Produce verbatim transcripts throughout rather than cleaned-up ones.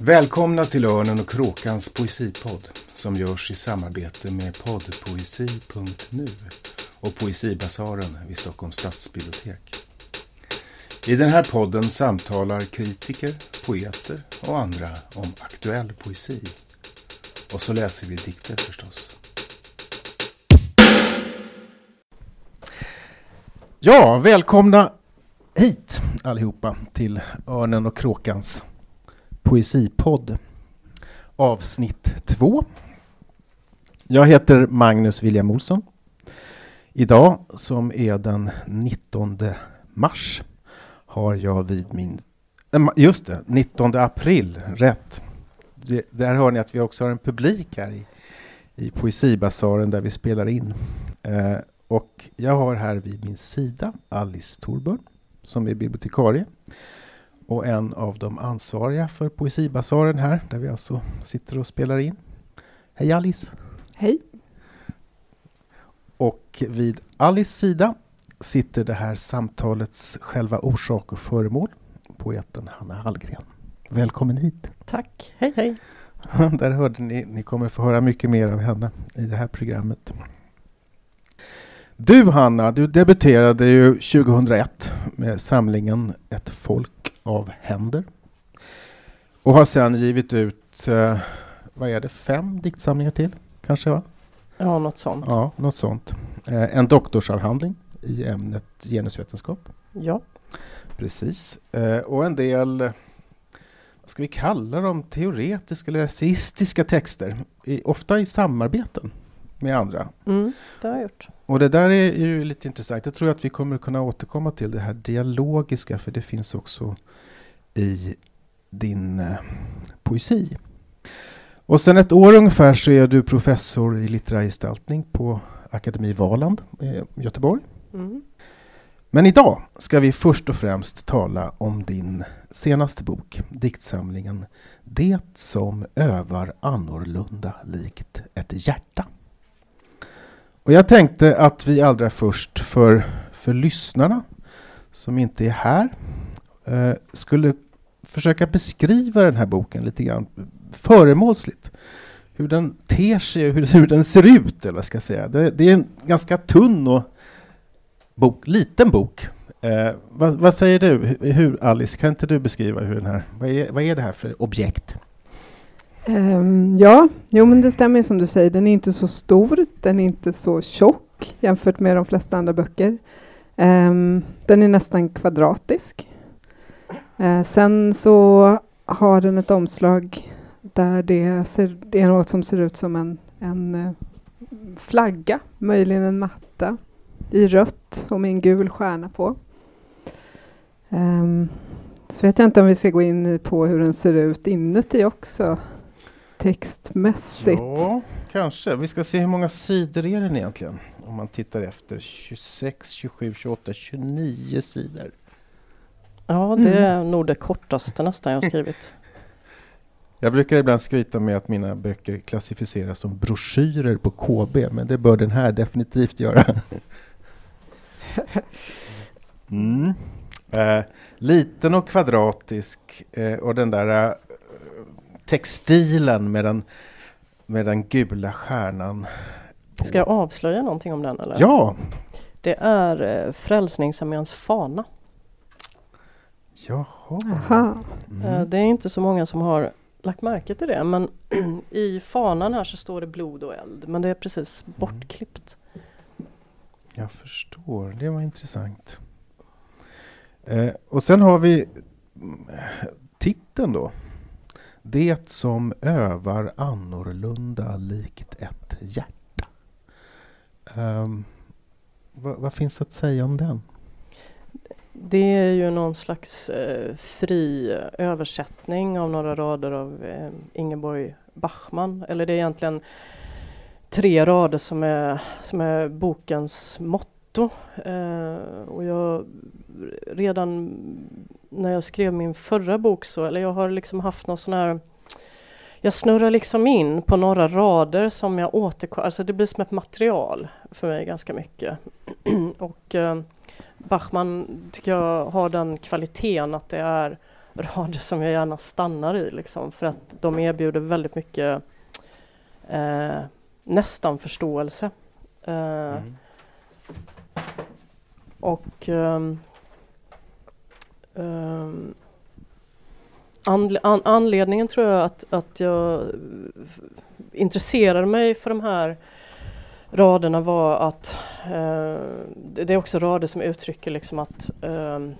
Välkomna till Örnen och Kråkans poesipod som görs i samarbete med podpoesi punkt nu och Poesibazaren vid Stockholms stadsbibliotek. I den här podden samtalar kritiker, poeter och andra om aktuell poesi. Och så läser vi dikter förstås. Ja, välkomna hit allihopa till Örnen och Kråkans poesipodd avsnitt två. Jag heter Magnus William-Olsson. Idag, som är den nittonde mars, har jag vid min... Just det, nittonde april, rätt. Det, där hör ni att vi också har en publik här i, i Poesibazaren där vi spelar in. Eh, och jag har här vid min sida Alice Thorburn som är bibliotekarie. Och en av de ansvariga för Poesibazaren här, där vi alltså sitter och spelar in. Hej Alice! Hej! Och vid Alice sida sitter det här samtalets själva orsak och föremål, poeten Hanna Hallgren. Välkommen hit! Tack! Hej hej! Där hörde ni, ni kommer få höra mycket mer av henne i det här programmet. Du Hanna, du debuterade ju tjugohundraett med samlingen Ett folk av händer. Och har sedan givit ut, eh, vad är det, fem diktsamlingar till kanske va? Ja, något sånt. Ja, något sånt. Eh, en doktorsavhandling i ämnet genusvetenskap. Ja. Precis. Eh, och en del, vad ska vi kalla dem, teoretiska eller essayistiska texter. I, ofta i samarbeten med andra. Mm, det har jag gjort. Och det där är ju lite intressant. Jag tror att vi kommer kunna återkomma till det här dialogiska, för det finns också i din eh, poesi. Och sen ett år ungefär så är du professor i litterär gestaltning på Akademi Valand i Göteborg. Mm. Men idag ska vi först och främst tala om din senaste bok, diktsamlingen Det som övar annorlunda likt ett hjärta. Och jag tänkte att vi allra först för, för lyssnarna som inte är här eh, skulle försöka beskriva den här boken lite grann föremålsligt. Hur den ter sig och hur, hur den ser ut, eller vad ska jag säga. Det, det är en ganska tunn och bok, liten bok. Eh, vad, vad säger du? Hur, Alice, kan inte du beskriva hur den här, vad är, vad är det här för objekt? Um, ja, jo, men det stämmer som du säger. Den är inte så stor, den är inte så tjock jämfört med de flesta andra böcker. Um, den är nästan kvadratisk. Uh, sen så har den ett omslag där det, ser, det är något som ser ut som en, en uh, flagga, möjligen en matta, i rött och med en gul stjärna på. Um, så vet jag inte om vi ska gå in på hur den ser ut inuti också. Textmässigt. Ja, kanske. Vi ska se hur många sidor är den egentligen. Om man tittar efter tjugosex, tjugosju, tjugoåtta, tjugonio sidor. Ja, det mm. är nog det kortaste nästan jag har skrivit. Jag brukar ibland skryta med att mina böcker klassificeras som broschyrer på K B. Men det bör den här definitivt göra. Mm. Eh, liten och kvadratisk. Eh, och den där... textilen med den, med den gula stjärnan. Ska jag avslöja någonting om den? Eller? Ja! Det är eh, Frälsningsarméns fana. Jaha. Mm. Eh, det är inte så många som har lagt märke till det. Men i fanan här så står det blod och eld. Men det är precis bortklippt. Mm. Jag förstår. Det var intressant. Eh, och sen har vi titeln då. Det som övar annorlunda likt ett hjärta. Um, vad, vad finns att säga om den? Det är ju någon slags eh, fri översättning av några rader av eh, Ingeborg Bachmann. Eller det är egentligen tre rader som är, som är bokens motto. Eh, och jag redan... När jag skrev min förra bok så, eller jag har liksom haft någon sån här, jag snurrar liksom in på några rader som jag återkommer, alltså det blir som ett material för mig ganska mycket. Och eh, Bachmann tycker jag har den kvaliteten att det är rader som jag gärna stannar i liksom, för att de erbjuder väldigt mycket eh, nästan förståelse. Eh, mm. Och um, um, anle- an- anledningen tror jag att, att jag f- intresserade mig för de här raderna var att uh, det är också rader som uttrycker liksom att, um,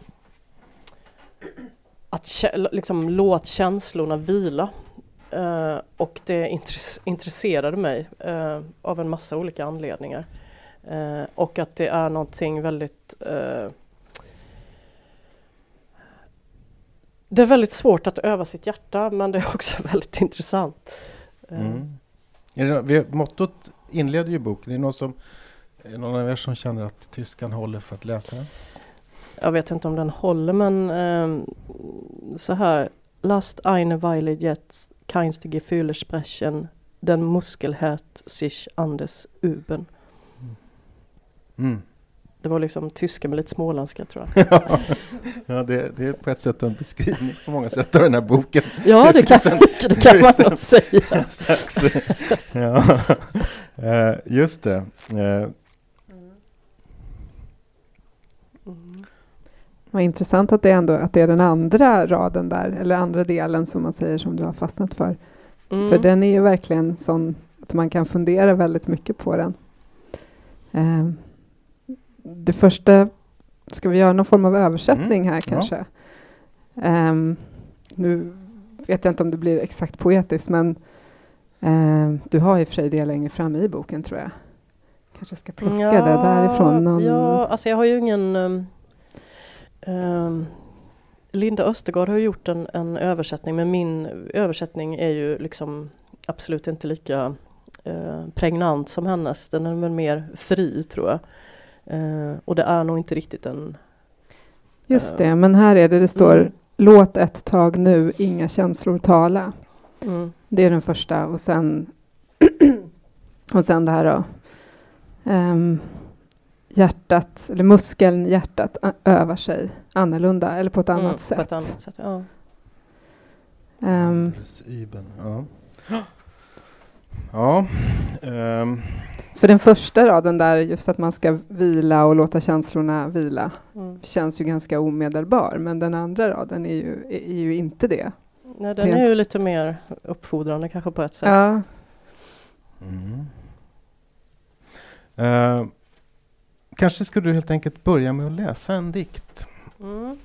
att kä- liksom låt känslorna vila. Uh, och det intress- intresserade mig uh, av en massa olika anledningar. Uh, och att det är någonting väldigt... Uh, det är väldigt svårt att öva sitt hjärta, men det är också väldigt intressant. Uh. Mm. Är det, vi, mottot inleder ju boken. Är det någon, som, är det någon av er som känner att tyskan håller för att läsa den? Jag vet inte om den håller, men uh, så här. Last eine Weile jetzt keinstige Gefühle sprechen, den Muskel hört sich anders üben. Mm. Det var liksom tyska med lite småländska, tror jag. Ja, ja det, det är på ett sätt en beskrivning på många sätt av den här boken. Ja, det, det kan, en, det kan det man en, nog säga. Slags, ja. uh, just det. Uh. Mm. Mm. Vad intressant att det, ändå, att det är den andra raden där, eller andra delen som man säger som du har fastnat för. Mm. För den är ju verkligen sån att man kan fundera väldigt mycket på den. Uh. Det första, ska vi göra någon form av översättning mm. här kanske? Ja. Um, nu vet jag inte om det blir exakt poetiskt, men um, du har ju för sig det längre fram i boken, tror jag. Kanske ska plocka ja, det därifrån. Någon... Ja, alltså jag har ju ingen... Um, um, Linda Östergaard har gjort en, en översättning, men min översättning är ju liksom absolut inte lika uh, pregnant som hennes. Den är väl mer fri, tror jag. Uh, och det är nog inte riktigt en... Just uh, det, men här är det, det står mm. låt ett tag nu, inga känslor tala. Mm. Det är den första och sen och sen det här då. Um, hjärtat, eller muskeln, hjärtat ö- övar sig annorlunda eller på ett annat mm, sätt. På ett annat sätt, ja. Um, ja. Ja. Um. För den första raden där, just att man ska vila och låta känslorna vila, mm. känns ju ganska omedelbar. Men den andra raden är ju, är, är ju inte det. Nej, den Rent... är ju lite mer uppfordrande kanske på ett sätt. Ja. Mm. Uh, kanske skulle du helt enkelt börja med att läsa en dikt. Mm.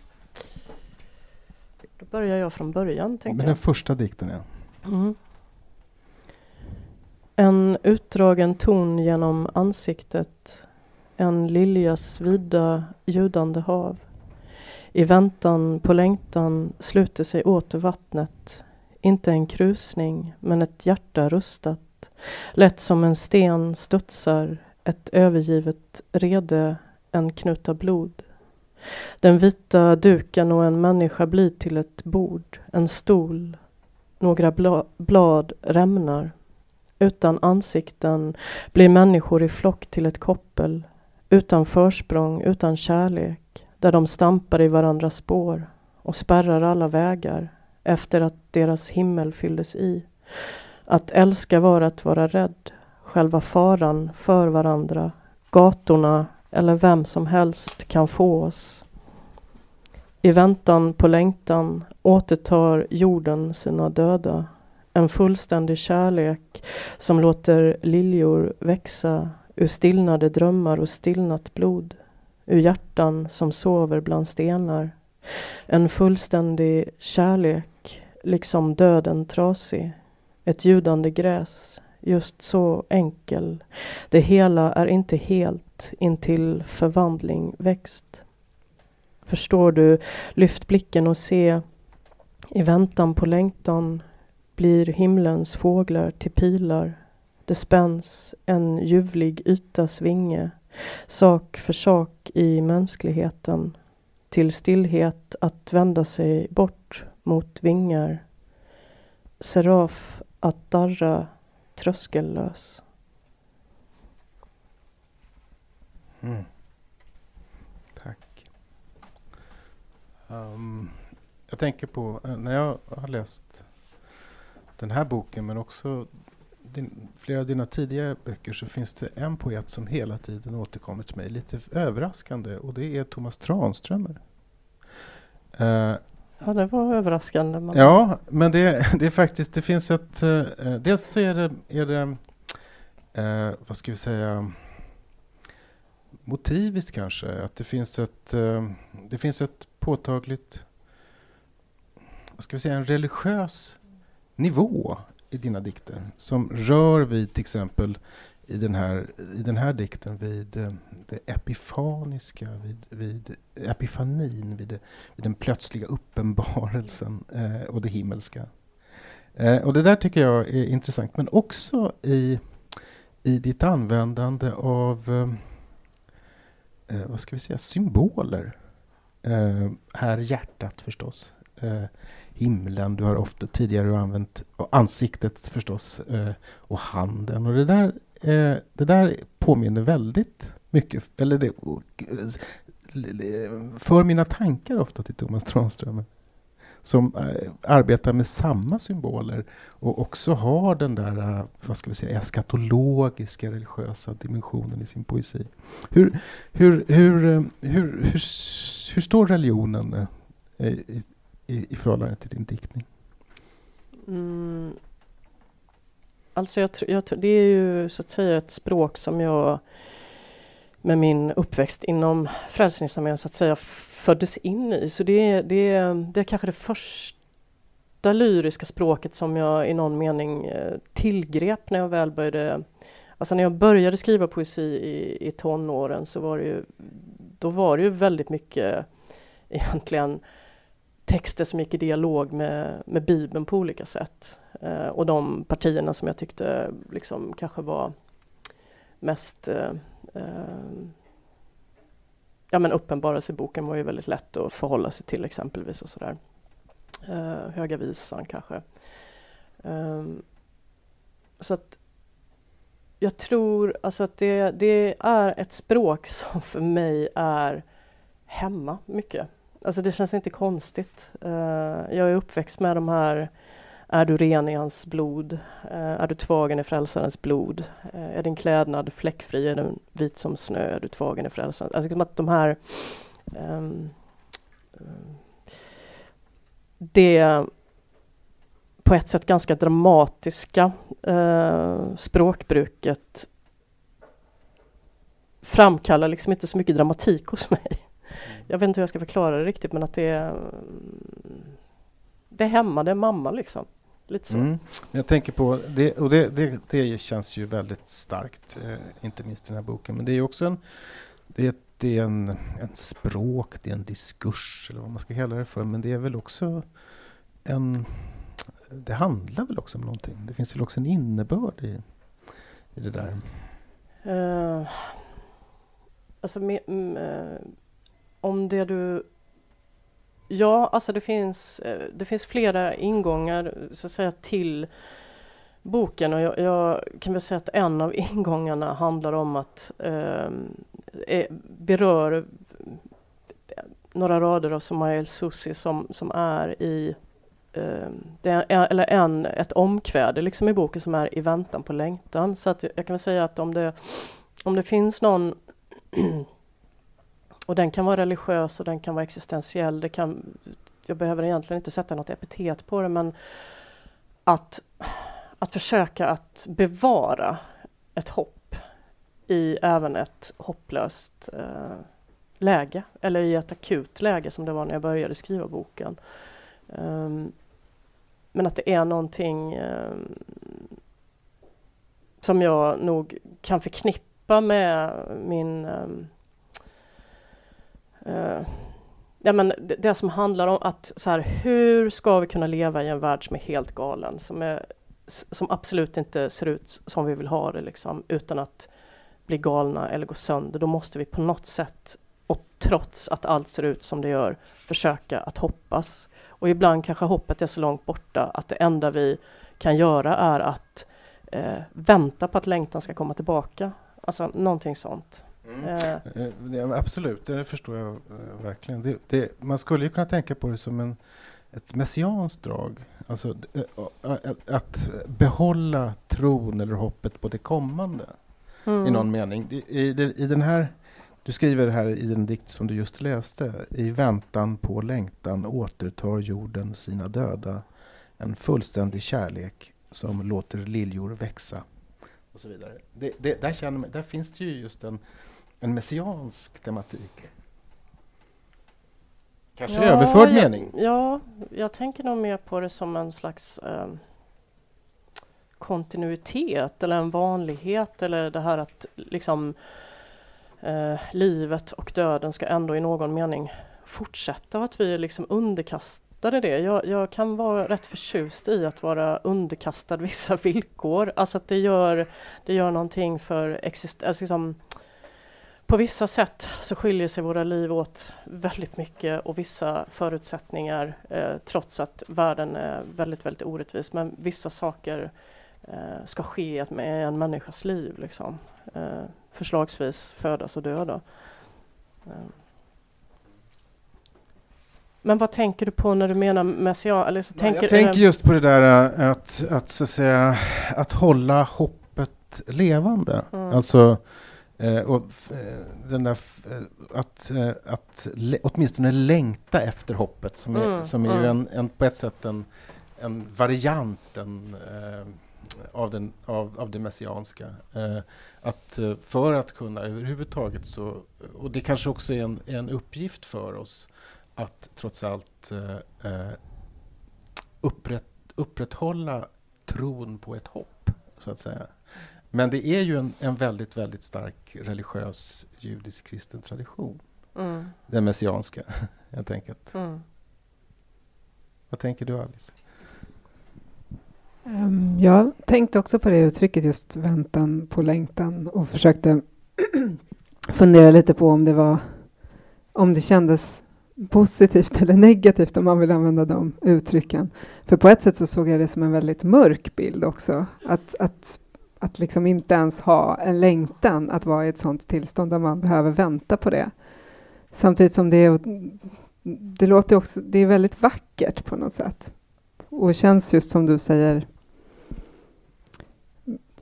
Då börjar jag från början, tänker jag. Med den första dikten, ja. Mm. En utdragen ton genom ansiktet, en liljas vida ljudande hav. I väntan på längtan sluter sig åter vattnet, inte en krusning men ett hjärta rustat. Lätt som en sten studsar, ett övergivet rede, en knuta blod. Den vita duken och en människa blir till ett bord, en stol, några bla- blad rämnar. Utan ansikten blir människor i flock till ett koppel, utan försprång, utan kärlek, där de stampar i varandras spår och spärrar alla vägar efter att deras himmel fylldes i. Att älska var att vara rädd, själva faran för varandra, gatorna eller vem som helst kan få oss. I väntan på längtan återtar jorden sina döda. En fullständig kärlek som låter liljor växa ur stillnade drömmar och stillnat blod. Ur hjärtan som sover bland stenar. En fullständig kärlek, liksom döden trasig. Ett ljudande gräs, just så enkel. Det hela är inte helt intill förvandling växt. Förstår du, lyft blicken och se. I väntan på längtan blir himlens fåglar till pilar. Det spänns en ljuvlig ytas vinge, sak för sak i mänskligheten, till stillhet att vända sig bort mot vingar. Seraf att darra tröskellös. Mm. Tack. Um. Jag tänker på när jag har läst den här boken, men också din, flera av dina tidigare böcker, så finns det en poet som hela tiden återkommer till mig lite överraskande, och det är Thomas Tranströmer. Uh, Ja, det var överraskande. Man. Ja, men det, det är faktiskt, det finns ett, eh, dels så är det, är det eh, vad ska vi säga, motiviskt kanske, att det finns ett, eh, det finns ett påtagligt, vad ska vi säga, en religiös nivå i dina dikter, som rör vid till exempel i den här, i den här dikten vid eh, det epifaniska, vid, vid epifanin, vid, det, vid den plötsliga uppenbarelsen eh, och det himmelska. Eh, och det där tycker jag är intressant, men också i, i ditt användande av eh, vad ska vi säga, symboler. Eh, här hjärtat förstås, eh, himlen, du har ofta tidigare använt, och ansiktet förstås, eh, och handen, och det där eh, det där påminner väldigt mycket, eller det, för mina tankar ofta till Thomas Tranströmer, som äh, arbetar med samma symboler och också har den där, äh, vad ska vi säga, eskatologiska religiösa dimensionen i sin poesi. Hur, hur, hur, hur, hur, hur, hur står religionen äh, i, i, i förhållande till din diktning? Mm. Alltså jag tr- jag tr- det är ju så att säga ett språk som jag med min uppväxt inom Frälsningsarmén så att säga föddes in i. Så det är, det är, det är kanske det första lyriska språket som jag i någon mening tillgrep när jag väl började. Alltså när jag började skriva poesi i, i tonåren, så var det ju, då var det ju väldigt mycket egentligen texter som gick i dialog med, med Bibeln på olika sätt. Eh, och de partierna som jag tyckte liksom kanske var mest... Eh, Uh, ja, men uppenbarelse i boken var ju väldigt lätt att förhålla sig till, exempelvis, och sådär. Uh, höga visan kanske. Um, så att jag tror alltså att det, det är ett språk som för mig är hemma mycket. Alltså det känns inte konstigt. Uh, jag är uppväxt med de här: är du ren i hans blod? Uh, är du tvagen i frälsarens blod? Uh, är din klädnad fläckfri? Är den vit som snö? Är du tvagen i frälsarens? Alltså liksom att de här... Um, um, det på ett sätt ganska dramatiska uh, språkbruket framkallar liksom inte så mycket dramatik hos mig. Jag vet inte hur jag ska förklara det riktigt, men att det är... Um, Det är hemma, det är mamma liksom. Lite så. Mm. Jag tänker på det, och det, det, det känns ju väldigt starkt, eh, inte minst i den här boken. Men det är också en, det, det är en, en språk, det är en diskurs, eller vad man ska kalla det för. Men det är väl också en, det handlar väl också om någonting. Det finns väl också en innebörd i, i det där. Uh, alltså, med, med, om det du... Ja, alltså det finns, det finns flera ingångar så att säga till boken, och jag, jag kan väl säga att en av ingångarna handlar om att eh, berör några rader av Somayel Sussis som, som är i eh, det är, eller en, ett omkväde liksom i boken som är i väntan på längtan. Så att jag kan väl säga att om det, om det finns någon och den kan vara religiös och den kan vara existentiell. Det kan, jag behöver egentligen inte sätta något epitet på det, men att, att försöka att bevara ett hopp i även ett hopplöst eh, läge. Eller i ett akut läge som det var när jag började skriva boken. Um, men att det är någonting um, som jag nog kan förknippa med min... Um, Uh, ja, men det, det som handlar om att så här, hur ska vi kunna leva i en värld som är helt galen, som, är, som absolut inte ser ut som vi vill ha det liksom, utan att bli galna eller gå sönder. Då måste vi på något sätt, och trots att allt ser ut som det gör, försöka att hoppas. Och ibland kanske hoppet är så långt borta att det enda vi kan göra är att uh, vänta på att längtan ska komma tillbaka. Alltså någonting sånt. Mm. Uh. Absolut, det förstår jag uh, verkligen. Det, det, man skulle ju kunna tänka på det som en, ett messianskt drag. Alltså att behålla tron eller hoppet på det kommande. Mm. I någon mening. I, i, i den här, du skriver här i den dikt som du just läste. I väntan på längtan återtar jorden sina döda. En fullständig kärlek som låter liljor växa. Och så vidare. Det, det, där, känner man, där finns det ju just en, en messiansk tematik. Kanske ja, överförd jag, mening. Ja, jag tänker nog mer på det som en slags eh, kontinuitet eller en vanlighet. Eller det här att liksom, eh, livet och döden ska ändå i någon mening fortsätta. Och att vi liksom underkastade det. Jag, jag kan vara rätt förtjust i att vara underkastad vissa villkor. Alltså att det gör, det gör någonting för exist- alltså liksom, på vissa sätt så skiljer sig våra liv åt väldigt mycket och vissa förutsättningar eh, trots att världen är väldigt, väldigt orättvis. Men vissa saker eh, ska ske med en människas liv. Liksom. Eh, förslagsvis födas och döda. Eh. Men vad tänker du på när du menar messian? Eller så Nej, tänker, jag tänker äh, just på det där att, att, så att, säga, att hålla hoppet levande. Mm. Alltså... Eh, och f- den där f- att, eh, att le- åtminstone längta efter hoppet som är, mm, som är mm. ju en, en, på ett sätt en, en variant en, eh, av, den, av, av det messianska. Eh, att för att kunna överhuvudtaget så, och det kanske också är en, en uppgift för oss att trots allt eh, upprätt, upprätthålla tron på ett hopp, så att säga. Men det är ju en, en väldigt, väldigt stark religiös judisk-kristen tradition. Mm. Den messianska, helt enkelt. Mm. Vad tänker du, Alice? Um, jag tänkte också på det uttrycket, just väntan på längtan. Och försökte fundera lite på om det var, om det kändes positivt eller negativt om man vill använda de uttrycken. För på ett sätt så såg jag det som en väldigt mörk bild också. Att... att Att liksom inte ens ha en längtan att vara i ett sånt tillstånd där man behöver vänta på det. Samtidigt som det är, det låter också, det är väldigt vackert på något sätt. Och känns just som du säger,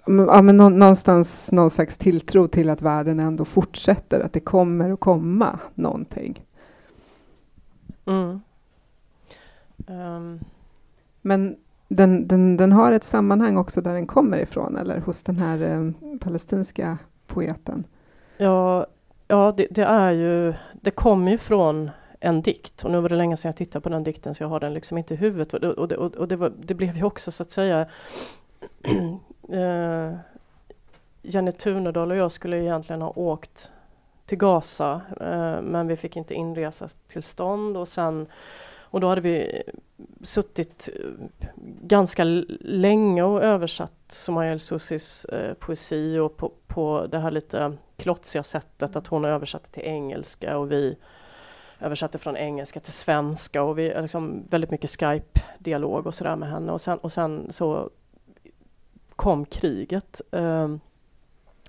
ja, men någonstans någon slags tilltro till att världen ändå fortsätter. Att det kommer att komma någonting. Mm. Um. Men... Den, den, den har ett sammanhang också där den kommer ifrån, eller hos den här eh, palestinska poeten. Ja, ja det, det är ju, det kommer ju från en dikt. Och nu var det länge sedan jag tittade på den dikten så jag har den liksom inte i huvudet. Och det, och det, och det, var, det blev ju också så att säga... eh, Jenny Thunedal och jag skulle egentligen ha åkt till Gaza. Eh, men vi fick inte inresa tillstånd och sen... Och då hade vi suttit ganska länge och översatt Somayel Sussis eh, poesi och på, på det här lite klotsiga sättet att hon översatte till engelska och vi översatte från engelska till svenska och vi liksom väldigt mycket Skype-dialog och sådär med henne. Och sen, och sen så kom kriget eh,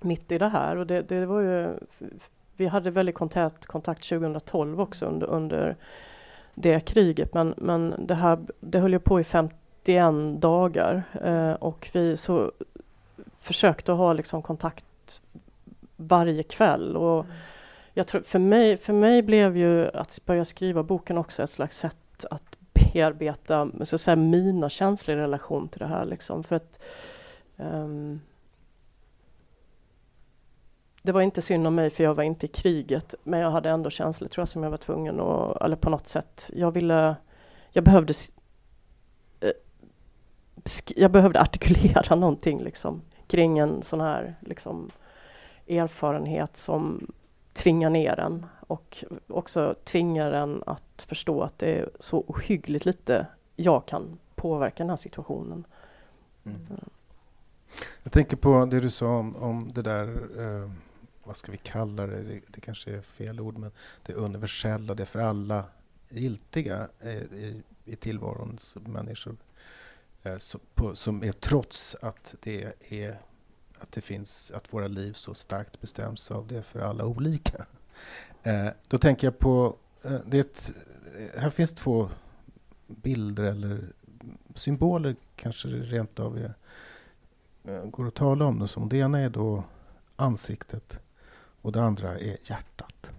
mitt i det här och det, det var ju, vi hade väldigt kontakt, kontakt tjugohundratolv också under... under det kriget, men, men det här det höll ju på i femtioen dagar eh, och vi så försökte ha liksom kontakt varje kväll och mm. jag tror för mig för mig blev ju att börja skriva boken också ett slags sätt att bearbeta så att säga mina känslor i relation till det här liksom, för att um, det var inte synd om mig för jag var inte i kriget. Men jag hade ändå känslor tror jag som jag var tvungen att, eller på något sätt. Jag ville, jag behövde, jag behövde artikulera någonting liksom, kring en sån här liksom, erfarenhet som tvingar ner en. Och också tvingar en att förstå att det är så ohyggligt lite jag kan påverka den här situationen. Mm. Jag tänker på det du sa om, om det där... Eh, vad ska vi kalla det? det? Det kanske är fel ord, men det universella, det för alla giltiga eh, i, i tillvarons människor eh, så, på, som är trots att det är att det finns att våra liv så starkt bestäms av det för alla olika. Eh, då tänker jag på eh, det. Här finns två bilder eller symboler kanske rent av är, går att tala om. Det, som det ena är då ansiktet och det andra är hjärtat.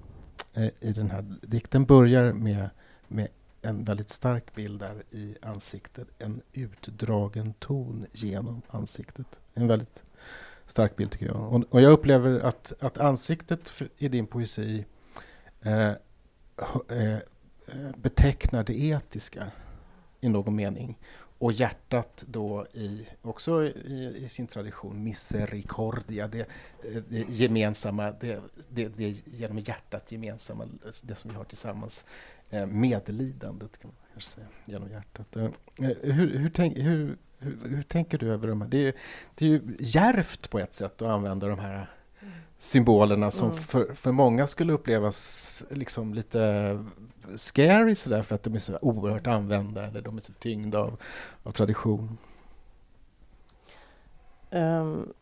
I den här dikten börjar med, med en väldigt stark bild där i ansiktet. En utdragen ton genom ansiktet. En väldigt stark bild tycker jag. Och, och jag upplever att, att ansiktet i din poesi eh, eh, betecknar det etiska i någon mening. Och hjärtat då i, också i, i sin tradition, misericordia, det, det gemensamma, det, det, det genom hjärtat gemensamma, det som vi har tillsammans, medlidandet kan man kanske säga, genom hjärtat. Hur, hur, tänk, hur, hur, hur tänker du över de här? Det är, det är ju djärvt på ett sätt att använda de här symbolerna som mm. för, för många skulle upplevas liksom lite scary så där, för att de är så oerhört använda eller de är så tyngda av, av tradition. Um,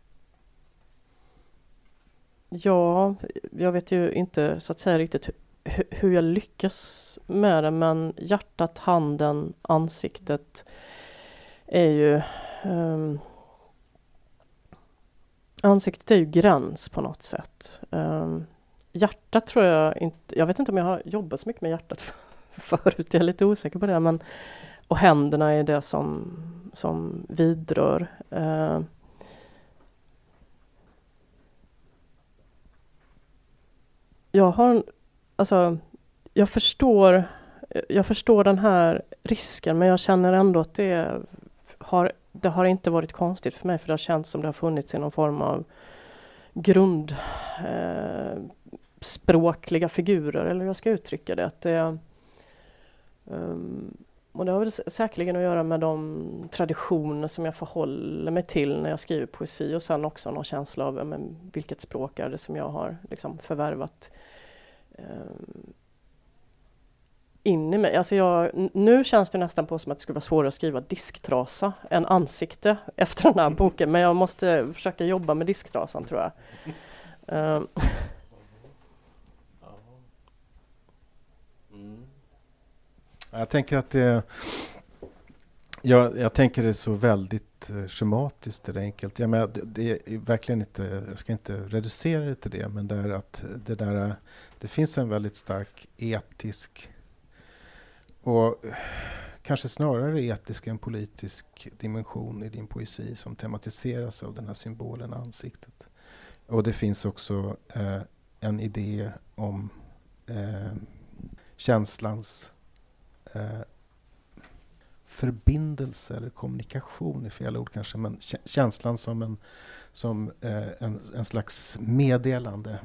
ja, jag vet ju inte så att säga riktigt hu- hur jag lyckas med det, men hjärtat, handen, ansiktet är ju... Um, Ansiktet är ju gräns på något sätt. Um, hjärtat tror jag inte... Jag vet inte om jag har jobbat så mycket med hjärtat för, förut. Jag är lite osäker på det. Men, och händerna är det som, som vidrör. Uh, jag har... Alltså, jag förstår, jag förstår den här risken. Men jag känner ändå att det har... Det har inte varit konstigt för mig, för det har känts som det har funnits i någon form av grund eh, språkliga figurer, eller hur jag ska uttrycka det. Att det um, och det har väl säkerligen att göra med de traditioner som jag förhåller mig till när jag skriver poesi, och sen också någon känsla av men, vilket språk är det som jag har liksom, förvärvat um, in i mig. Alltså jag, nu känns det nästan på som att det skulle vara svårare att skriva disktrasa än ansikte efter den här boken. Men jag måste försöka jobba med disktrasan tror jag. Um. Mm. Jag tänker att det... Jag, jag tänker det är så väldigt schematiskt eller enkelt. Jag menar, det, det är verkligen inte, jag ska inte reducera det till det, men det är att det, där, det finns en väldigt stark etisk... Och kanske snarare etisk än politisk dimension i din poesi som tematiseras av den här symbolen ansiktet. Och det finns också eh, en idé om eh, känslans eh, förbindelse eller kommunikation, i fel ord kanske, men k- känslan som en, som, eh, en, en slags meddelande.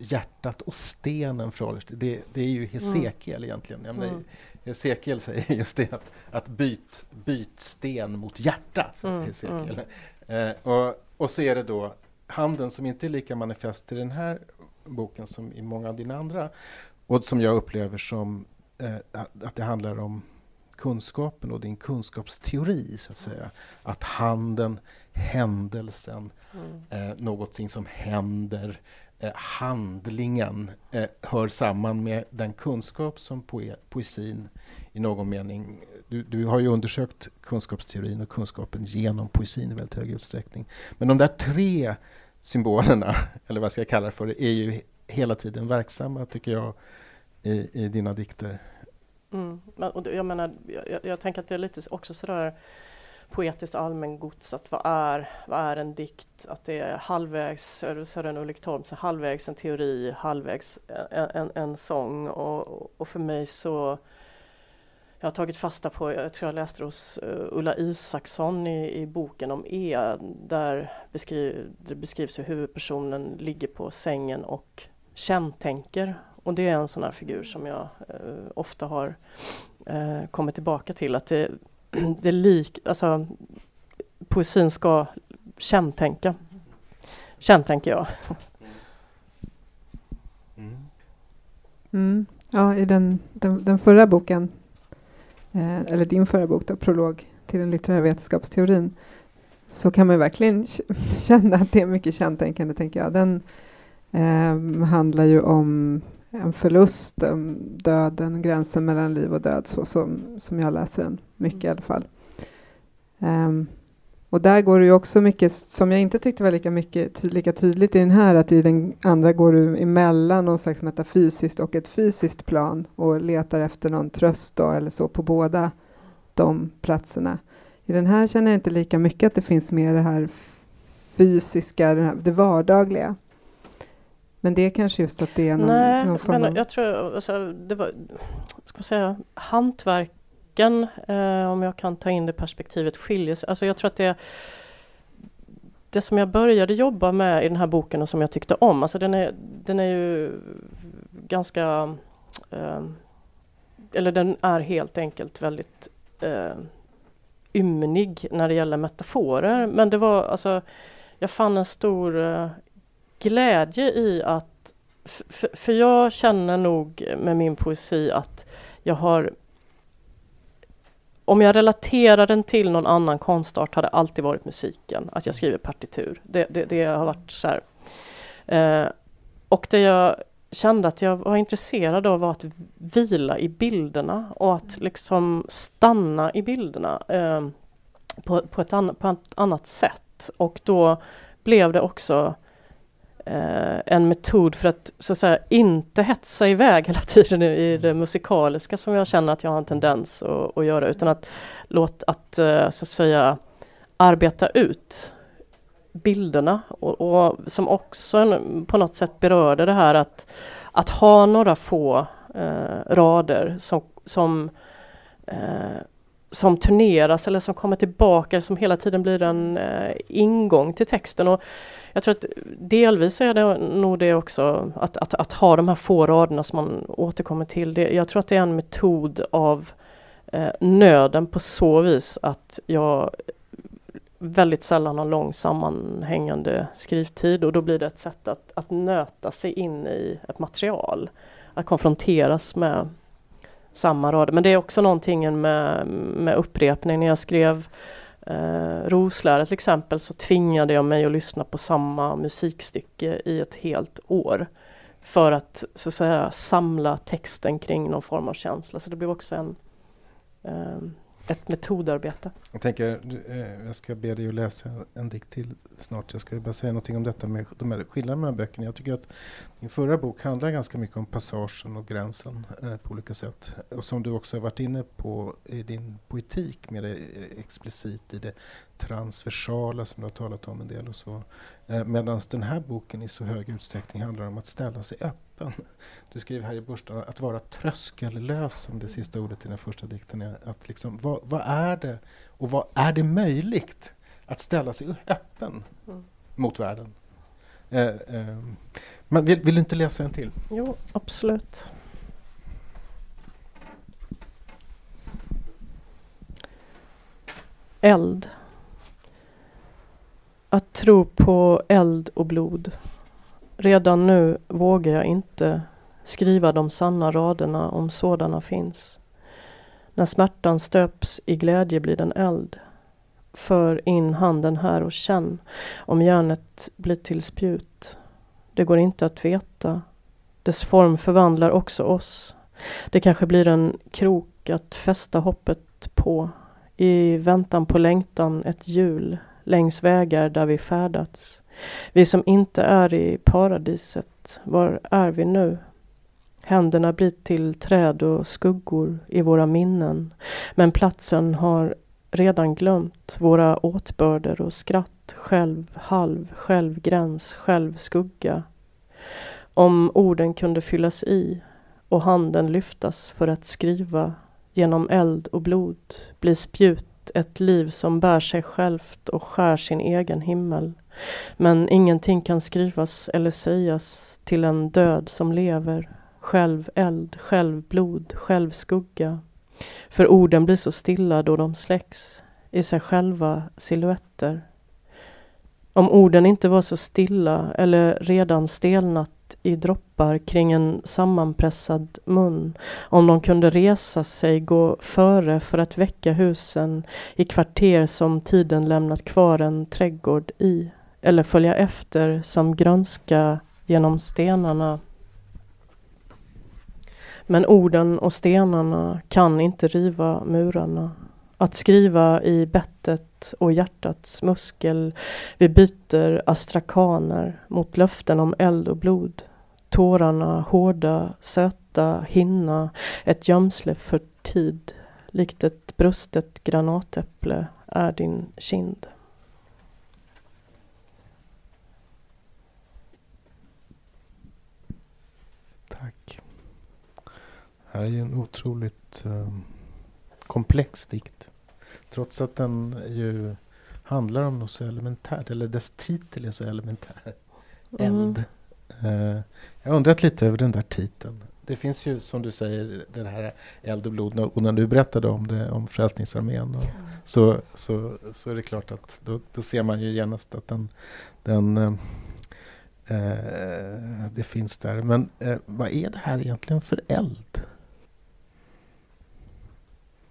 Hjärtat och stenen förhåller sig. Det, det är ju Hesekiel mm. egentligen. Jag menar, mm. Hesekiel säger just det, att, att byt, byt sten mot hjärta. Så mm. Hesekiel. Mm. Eh, och, och så är det då handen som inte är lika manifest i den här boken som i många av dina andra. Och som jag upplever som eh, att, att det handlar om kunskapen och din kunskapsteori så att säga, att handen, händelsen, mm. eh, någonting som händer, eh, handlingen eh, hör samman med den kunskap som poe- poesin i någon mening, du, du har ju undersökt kunskapsteorin och kunskapen genom poesin i väldigt hög utsträckning, men de där tre symbolerna, eller vad ska jag kalla det för, är ju hela tiden verksamma tycker jag i, i dina dikter. Mm. Men, och jag menar, jag, jag tänker att det är lite också sådär poetiskt allmängods, att vad är, vad är en dikt, att det är halvvägs, eller så är det en Ulrik Thorms, halvvägs en teori, halvvägs en, en, en sång, och, och för mig så jag har tagit fasta på, jag tror jag läste hos uh, Ulla Isaksson i, i boken om E, där beskriv, det beskrivs hur huvudpersonen ligger på sängen och känntänker. Och det är en sån här figur som jag eh, ofta har eh, kommit tillbaka till. Att det, det är lik, alltså, poesin ska känntänka. Känntänker jag. Mm. Mm. Ja, i den, den, den förra boken, eh, eller din förra bok då, Prolog till den litterära vetenskapsteorin, så kan man verkligen känna att det är mycket känttänkande, tänker jag. Den eh, handlar ju om en förlust, döden, gränsen mellan liv och död, så som, som jag läser den mycket i alla fall. Um, och där går det ju också mycket som jag inte tyckte var lika, mycket, ty- lika tydligt i den här, att i den andra går du emellan någon slags metafysiskt och ett fysiskt plan och letar efter någon tröst då, eller så, på båda de platserna. I den här känner jag inte lika mycket att det finns mer det här fysiska, det, här, det vardagliga. Men det är kanske just att det är någon, Nej, någon form av... Nej, jag tror, alltså, det var, ska man säga, hantverken, eh, om jag kan ta in det perspektivet, skiljer sig. Alltså jag tror att det, det som jag började jobba med i den här boken och som jag tyckte om, alltså den är, den är ju ganska, eh, eller den är helt enkelt väldigt eh, ymnig när det gäller metaforer. Men det var, alltså, jag fann en stor... Eh, glädje i att, för, för jag känner nog med min poesi att jag har, om jag relaterar den till någon annan konstart, hade alltid varit musiken, att jag skriver partitur. Det, det, det har varit så här. Eh, och det jag kände att jag var intresserad av var att vila i bilderna och att liksom stanna i bilderna eh, på, på, ett an, på ett annat sätt. Och då blev det också Uh, en metod för att, så att säga, inte hetsa iväg hela tiden i det musikaliska som jag känner att jag har en tendens att, att göra, utan att låta att, uh, så att säga, arbeta ut bilderna och, och som också en, på något sätt berörde det här att, att ha några få uh, rader som, som uh, som turneras eller som kommer tillbaka, som hela tiden blir en eh, ingång till texten. Och jag tror att delvis är det nog det också, att, att, att ha de här få raderna som man återkommer till. Det, jag tror att det är en metod av eh, nöden på så vis att jag väldigt sällan har lång sammanhängande skrivtid, och då blir det ett sätt att, att nöta sig in i ett material, att konfronteras med samma rad. Men det är också någonting med, med upprepning. När jag skrev eh, Roslära till exempel, så tvingade jag mig att lyssna på samma musikstycke i ett helt år för att, så att säga, samla texten kring någon form av känsla. Så det blev också en, eh, ett metodarbete. Jag tänker, eh, jag ska be dig att läsa en dikt till snart. Jag ska bara säga någonting om detta med de här skillnaderna mellan böckerna. Jag tycker att min förra bok handlar ganska mycket om passagen och gränsen eh, på olika sätt. Och som du också har varit inne på i din poetik, mer explicit i det transversala som du har talat om en del och så. Eh, Medan den här boken i så hög utsträckning handlar om att ställa sig öppen. Du skriver här i början att vara tröskellös, som det sista ordet i den första dikten är. Att liksom, vad, vad är det och vad är det möjligt att ställa sig öppen mm. mot världen? Eh, eh, Men vill, vill du inte läsa en till? Jo, absolut. Eld. Att tro på eld och blod. Redan nu vågar jag inte skriva de sanna raderna, om sådana finns. När smärtan stöps i glädje blir den eld. För in handen här och känn om järnet blir till spjut. Det går inte att veta. Dess form förvandlar också oss. Det kanske blir en krok att fästa hoppet på. I väntan på längtan ett hjul längs vägar där vi färdats. Vi som inte är i paradiset, var är vi nu? Händerna blir till träd och skuggor i våra minnen. Men platsen har redan glömt våra åtbörder och skratt, själv halv, själv gräns, själv skugga. Om orden kunde fyllas i och handen lyftas för att skriva, genom eld och blod blir spjut ett liv som bär sig självt och skär sin egen himmel. Men ingenting kan skrivas eller sägas till en död som lever, själv eld, själv blod, själv skugga. För orden blir så stilla då de släcks i sig själva silhuetter. Om orden inte var så stilla eller redan stelnat i droppar kring en sammanpressad mun, om de kunde resa sig, gå före för att väcka husen i kvarter som tiden lämnat kvar en trädgård i, eller följa efter som grönska genom stenarna. Men orden och stenarna kan inte riva murarna. Att skriva i bettet och hjärtats muskel. Vi byter astrakaner mot löften om eld och blod. Tårarna hårda, söta, hinna. Ett gömsle för tid. Likt ett brustet granatäpple är din kind. Tack. Det här är ju en otroligt eh, komplex dikt. Trots att den ju handlar om något så elementärt. Eller dess titel är så elementär. Eld. Mm. Eh, jag har undrat lite över den där titeln. Det finns ju, som du säger, den här eld och blod. Och när du berättade om det, om Frälsningsarmén. Och, mm. så, så, så är det klart att då, då ser man ju genast att den... den eh, Uh, det finns där. Men uh, vad är det här egentligen för eld?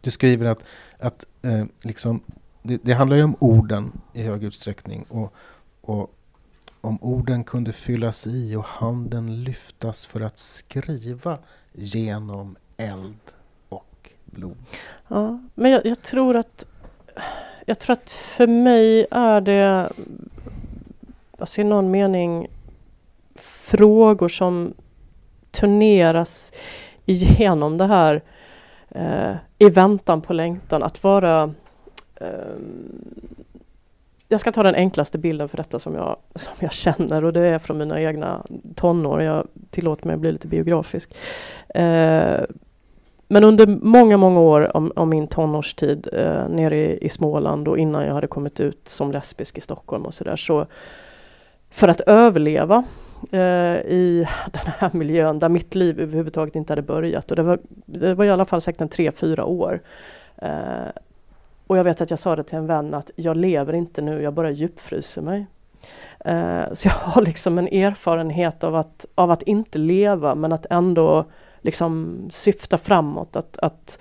Du skriver att, att uh, liksom, det, det handlar ju om orden i hög utsträckning. Och, och om orden kunde fyllas i och handen lyftas för att skriva genom eld och blod. Ja, men jag, jag tror att jag tror att för mig är det, alltså i någon mening, frågor som turneras igenom det här eh, i väntan på längtan. Att vara... Eh, jag ska ta den enklaste bilden för detta som jag, som jag känner. Och det är från mina egna tonår. Jag tillåter mig att bli lite biografisk. Eh, men under många, många år om, om min tonårstid eh, nere i, i Småland. Och innan jag hade kommit ut som lesbisk i Stockholm och sådär. Så för att överleva... Uh, i den här miljön där mitt liv överhuvudtaget inte hade börjat. Och det var, det var i alla fall säkert en tre, fyra år. Uh, och jag vet att jag sa det till en vän att jag lever inte nu, jag bara djupfryser mig. Uh, så jag har liksom en erfarenhet av att, av att inte leva, men att ändå liksom syfta framåt. Att, att,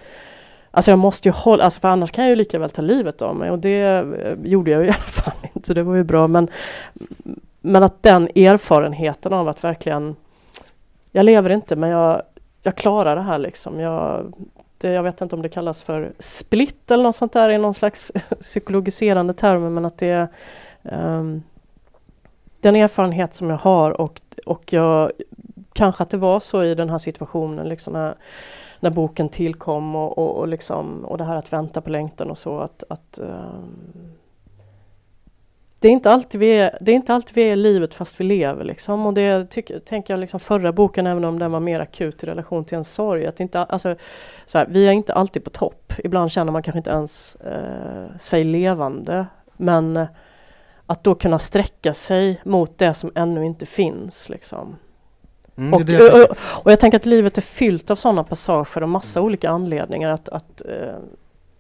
alltså jag måste ju hålla, alltså för annars kan jag ju lika väl ta livet av mig. Och det gjorde jag ju i alla fall inte, det var ju bra. Men... Men att den erfarenheten av att verkligen, jag lever inte men jag, jag klarar det här liksom. Jag, det, jag vet inte om det kallas för split eller något sånt där i någon slags psykologiserande termer. Men att det är um, den erfarenhet som jag har och, och jag, kanske att det var så i den här situationen liksom när, när boken tillkom och, och, och, liksom, och det här att vänta på längtan och så att... att um, Det är inte alltid vi är, det är inte alltid vi är i livet fast vi lever liksom. Och det tycker, tänker jag liksom förra boken, även om den var mer akut i relation till en sorg. Att inte, alltså, så här, vi är inte alltid på topp. Ibland känner man kanske inte ens eh, sig levande. Men att då kunna sträcka sig mot det som ännu inte finns liksom. Mm, och, det och, och, och jag tänker att livet är fyllt av sådana passager och massa mm. olika anledningar. Att, att, eh,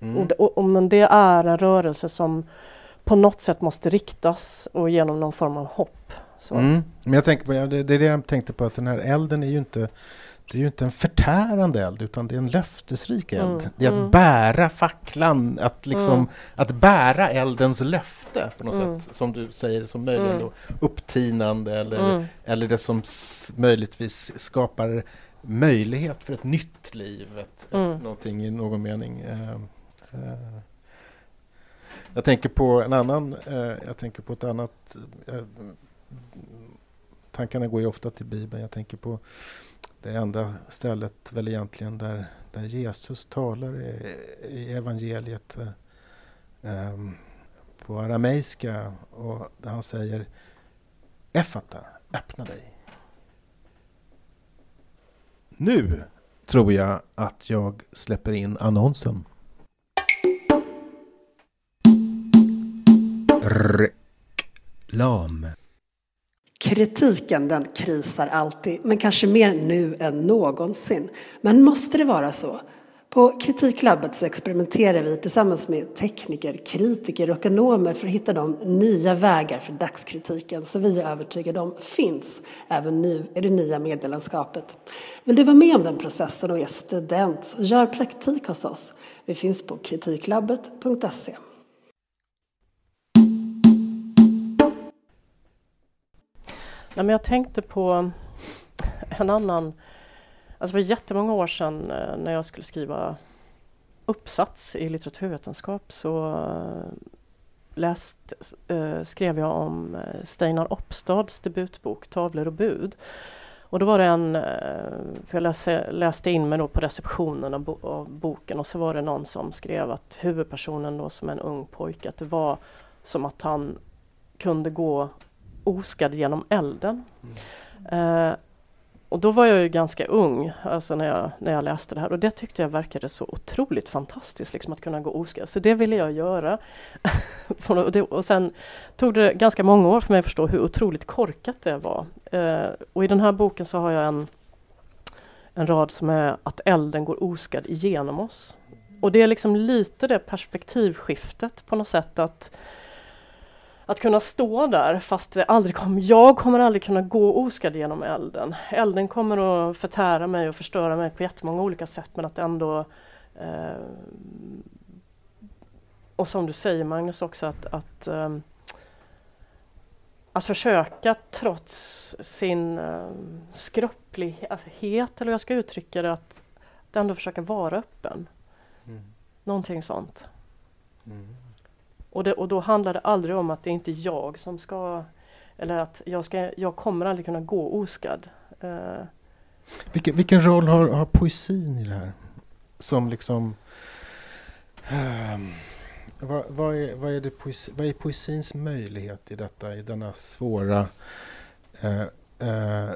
mm. och, och, och, men det är en rörelse som... på något sätt måste riktas och genom någon form av hopp. Så. Mm. Men jag tänker på, det, det är det jag tänkte på, att den här elden är ju inte, det är ju inte en förtärande eld utan det är en löftesrik eld. Mm. Det är att mm. bära facklan, att liksom mm. att bära eldens löfte på något mm. sätt, som du säger, som möjligen mm. då, upptinande eller, mm. eller det som s- möjligtvis skapar möjlighet för ett nytt liv, ett, mm. ett, någonting i någon mening. Uh, uh. Jag tänker på en annan, eh, jag tänker på ett annat, eh, tankarna går ju ofta till Bibeln, jag tänker på det enda stället väl egentligen där, där Jesus talar i, i evangeliet eh, eh, på arameiska och där han säger Efata, öppna dig. Nu tror jag att jag släpper in annonsen. Reklam. Kritiken den krisar alltid, men kanske mer nu än någonsin. Men måste det vara så? På Kritiklabbet så experimenterar vi tillsammans med tekniker, kritiker och ekonomer för att hitta de nya vägar för dagskritiken som vi är övertygade om finns även nu i det nya medielandskapet. Vill du vara med om den processen och är student så gör praktik hos oss. Vi finns på kritiklabbet punkt se. Nej, men jag tänkte på en annan Alltså det var jättemånga år sedan när jag skulle skriva uppsats i litteraturvetenskap så läst, eh, skrev jag om Steinar Oppstads debutbok Tavlor och bud. Och då var det en, för jag läste, läste in mig då på receptionen av, bo, av boken och så var det någon som skrev att huvudpersonen då som en ung pojke, att det var som att han kunde gå oskadd genom elden. Mm. Eh, och då var jag ju ganska ung alltså när, jag, när jag läste det här och det tyckte jag verkade så otroligt fantastiskt liksom, att kunna gå oskadd. Så det ville jag göra. och, det, och sen tog det ganska många år för mig att förstå hur otroligt korkat det var. Eh, och i den här boken så har jag en, en rad som är att elden går oskadd igenom oss. Och det är liksom lite det perspektivskiftet på något sätt att Att kunna stå där fast det aldrig kom, jag kommer aldrig kunna gå oskadd genom elden. Elden kommer att förtära mig och förstöra mig på jättemånga olika sätt. Men att ändå, eh, och som du säger Magnus också, att, att, eh, att försöka trots sin eh, skröplighet, eller jag ska uttrycka det, att, att ändå försöka vara öppen. Mm. Någonting sånt. Mm. Och, det, och då handlar det aldrig om att det inte är jag som ska, eller att jag, ska, jag kommer aldrig kunna gå oskadd. Uh. Vilken, vilken roll har, har poesin i det här? Som liksom, um, vad, vad, är, vad, är det poesi, vad är poesins möjlighet i detta, i denna svåra uh, uh,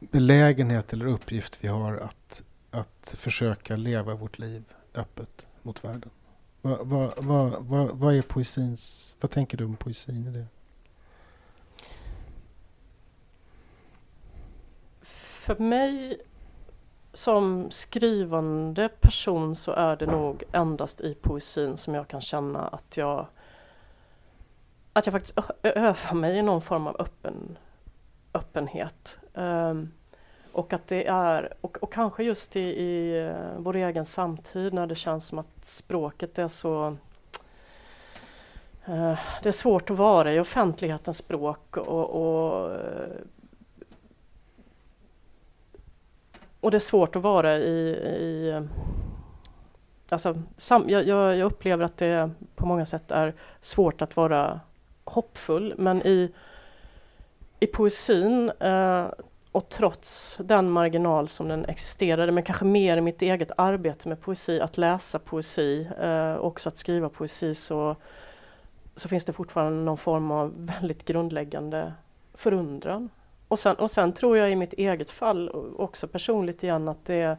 belägenhet eller uppgift vi har att, att försöka leva vårt liv öppet mot världen? Vad, vad, vad, vad, vad är poesins... Vad tänker du om poesin i det? För mig som skrivande person så är det nog endast i poesin som jag kan känna att jag... Att jag faktiskt ö- övar mig i någon form av öppen, öppenhet. Um, Och att det är, och, och kanske just i, i vår egen samtid när det känns som att språket är så, eh, det är svårt att vara i offentlighetens språk och, och, och det är svårt att vara i, i alltså sam, jag, jag upplever att det på många sätt är svårt att vara hoppfull, men i, i poesin eh, och trots den marginal som den existerade, men kanske mer i mitt eget arbete med poesi, att läsa poesi eh, också att skriva poesi, så, så finns det fortfarande någon form av väldigt grundläggande förundran. Och sen, och sen tror jag i mitt eget fall, också personligt igen, att det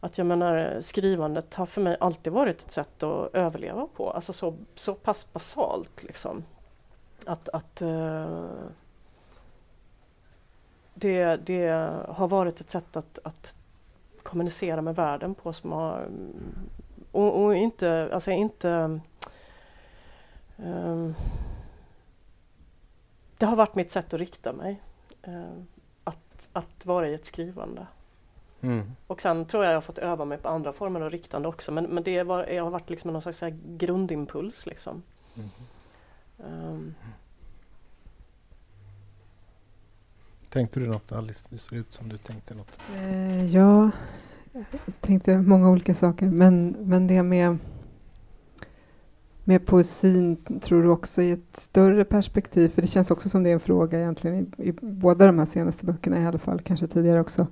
att jag menar, skrivandet har för mig alltid varit ett sätt att överleva på. Alltså så, så pass basalt liksom. Att... att eh, Det, det har varit ett sätt att, att kommunicera med världen på som har, och, och inte, alltså inte, um, det har varit mitt sätt att rikta mig, um, att, att vara i ett skrivande. Mm. Och sen tror jag jag har fått öva mig på andra former av riktande också, men, men det var, jag har varit liksom någon slags grundimpuls liksom. Mm. Um, Tänkte du något, Alice? Du ser ut som du tänkte något. Eh, ja, jag tänkte många olika saker. Men, men det med, med poesin tror du också i ett större perspektiv. För det känns också som det är en fråga egentligen i, i båda de här senaste böckerna i alla fall. Kanske tidigare också.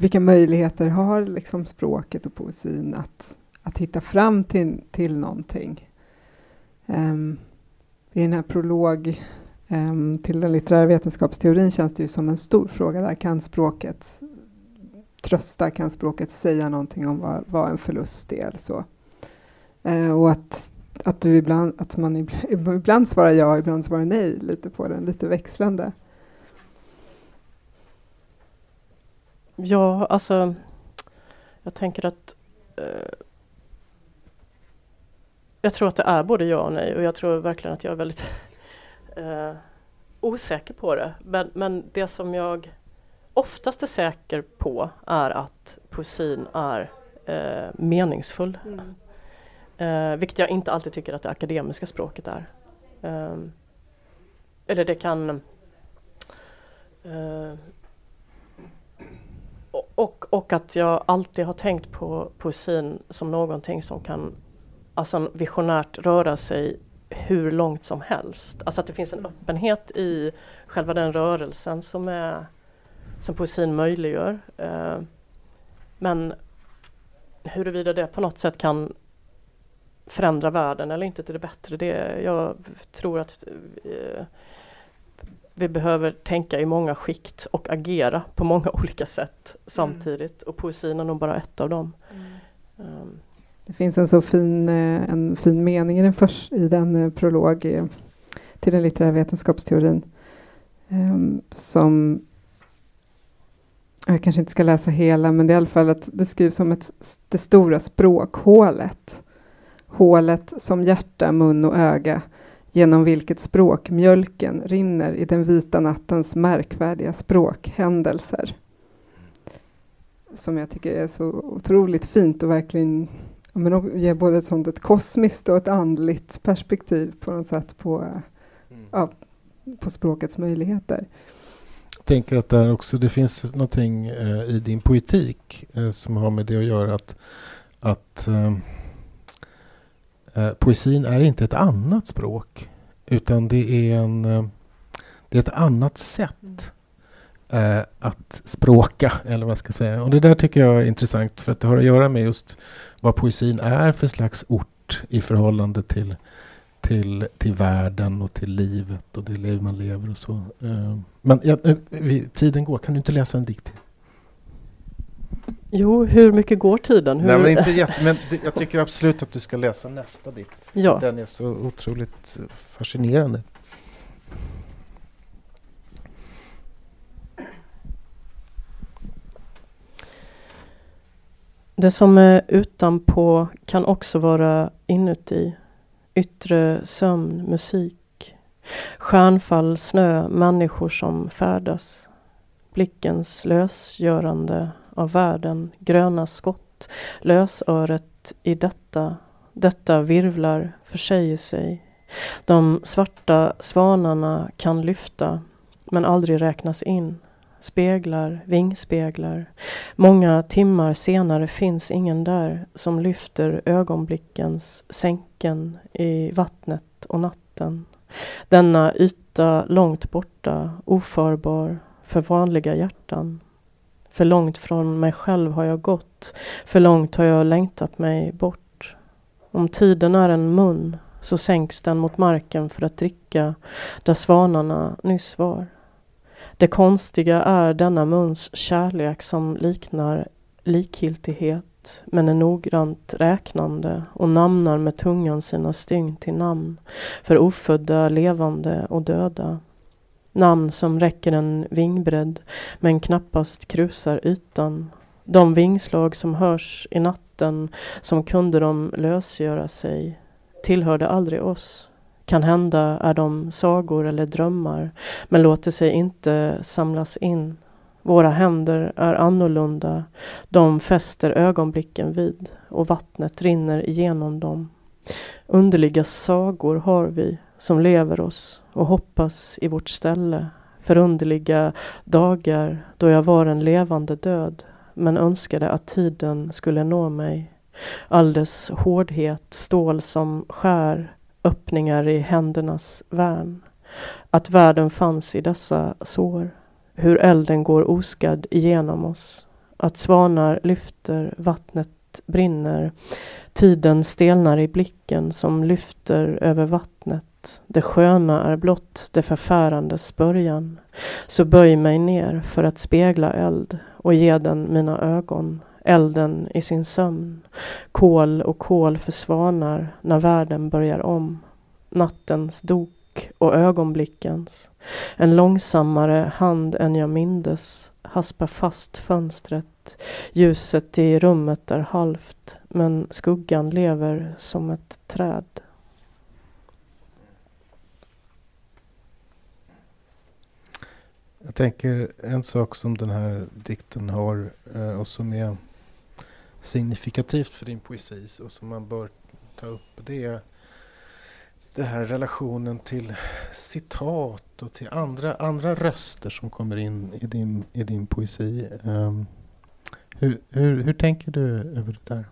Vilka möjligheter har liksom språket och poesin att, att hitta fram till, till någonting? Um, I den här prolog... Um, till den litterära vetenskapsteorin känns det ju som en stor fråga där. Kan språket trösta? Kan språket säga någonting om vad, vad en förlust är? Eller så? Uh, och att, att, du ibland, att man ibland, ibland svarar ja, ibland svarar nej lite på den. Lite växlande. Ja, alltså jag tänker att uh, jag tror att det är både ja och nej. Och jag tror verkligen att jag är väldigt... Uh, osäker på det, men, men det som jag oftast är säker på är att poesin är uh, meningsfull. Mm. Uh, vilket jag inte alltid tycker att det akademiska språket är. Uh, eller det kan... Uh, Och, och att jag alltid har tänkt på poesin som någonting som kan alltså visionärt röra sig hur långt som helst. Alltså att det finns en öppenhet i själva den rörelsen som, är, som poesin möjliggör. Eh, men huruvida det på något sätt kan förändra världen eller inte till det bättre, det, jag tror att eh, vi behöver tänka i många skikt och agera på många olika sätt samtidigt. Mm. Och poesin är nog bara ett av dem. Mm. Um. Det finns en så fin, en fin mening i den, först, i den prolog till den litterära vetenskapsteorin. Um, som jag kanske inte ska läsa hela, men det är i alla fall att det skrivs som ett, det stora språkhålet. Hålet som hjärta, mun och öga, genom vilket språkmjölken rinner i den vita nattens märkvärdiga språkhändelser. Som jag tycker är så otroligt fint och verkligen men ger både ett sånt ett kosmiskt och ett andligt perspektiv på något sätt på, mm. ja, på språkets möjligheter. Jag tänker att där också det finns någonting eh, i din poetik eh, som har med det att göra att, att eh, Uh, poesin är inte ett annat språk, utan det är, en, uh, det är ett annat sätt uh, att språka, eller vad jag ska säga. Och det där tycker jag är intressant, för att det har att göra med just vad poesin är för slags ort i förhållande till, till, till världen och till livet och det liv man lever och så. Uh, men ja, uh, tiden går, kan du inte läsa en dikt till? Jo, hur mycket går tiden? Hur? Nej, men inte jätte, men det, jag tycker absolut att du ska läsa nästa dikt. Ja. Den är så otroligt fascinerande. Det som är utanpå kan också vara inuti. Yttre sömn, musik, stjärnfall, snö, människor som färdas. Blickens lösgörande av världen, gröna skott, lösöret i detta, detta virvlar, försäger sig. De svarta svanarna kan lyfta, men aldrig räknas in. Speglar, vingspeglar. Många timmar senare finns ingen där som lyfter ögonblickens sänken i vattnet och natten. Denna yta långt borta, oförbar för vanliga hjärtan. För långt från mig själv har jag gått. För långt har jag längtat mig bort. Om tiden är en mun så sänks den mot marken för att dricka där svanarna nyss var. Det konstiga är denna muns kärlek som liknar likgiltighet, men är noggrant räknande och namnar med tungan sina stygn till namn för ofödda, levande och döda. Namn som räcker en vingbredd men knappast krusar ytan. De vingslag som hörs i natten, som kunde de lösgöra sig, tillhörde aldrig oss. Kan hända är de sagor eller drömmar, men låter sig inte samlas in. Våra händer är annorlunda, de fäster ögonblicken vid och vattnet rinner igenom dem. Underliga sagor har vi som lever oss och hoppas i vårt ställe. Förunderliga dagar då jag var en levande död, men önskade att tiden skulle nå mig. All dess hårdhet, stål som skär, öppningar i händernas värn. Att världen fanns i dessa sår, hur elden går oskadd igenom oss. Att svanar lyfter, vattnet brinner. Tiden stelnar i blicken som lyfter över vattnet. Det sköna är blott det förfärandes början. Så böj mig ner för att spegla eld och ge den mina ögon, elden i sin sömn. Kol och kol försvanar när världen börjar om. Nattens dok och ögonblickens. En långsammare hand än jag mindes haspar fast fönstret. Ljuset i rummet är halvt, men skuggan lever som ett träd. Jag tänker en sak som den här dikten har eh, och som är signifikativt för din poesi och som man bör ta upp, det är den här relationen till citat och till andra, andra röster som kommer in i din, i din poesi. Um, Hur, hur, hur tänker du över det där?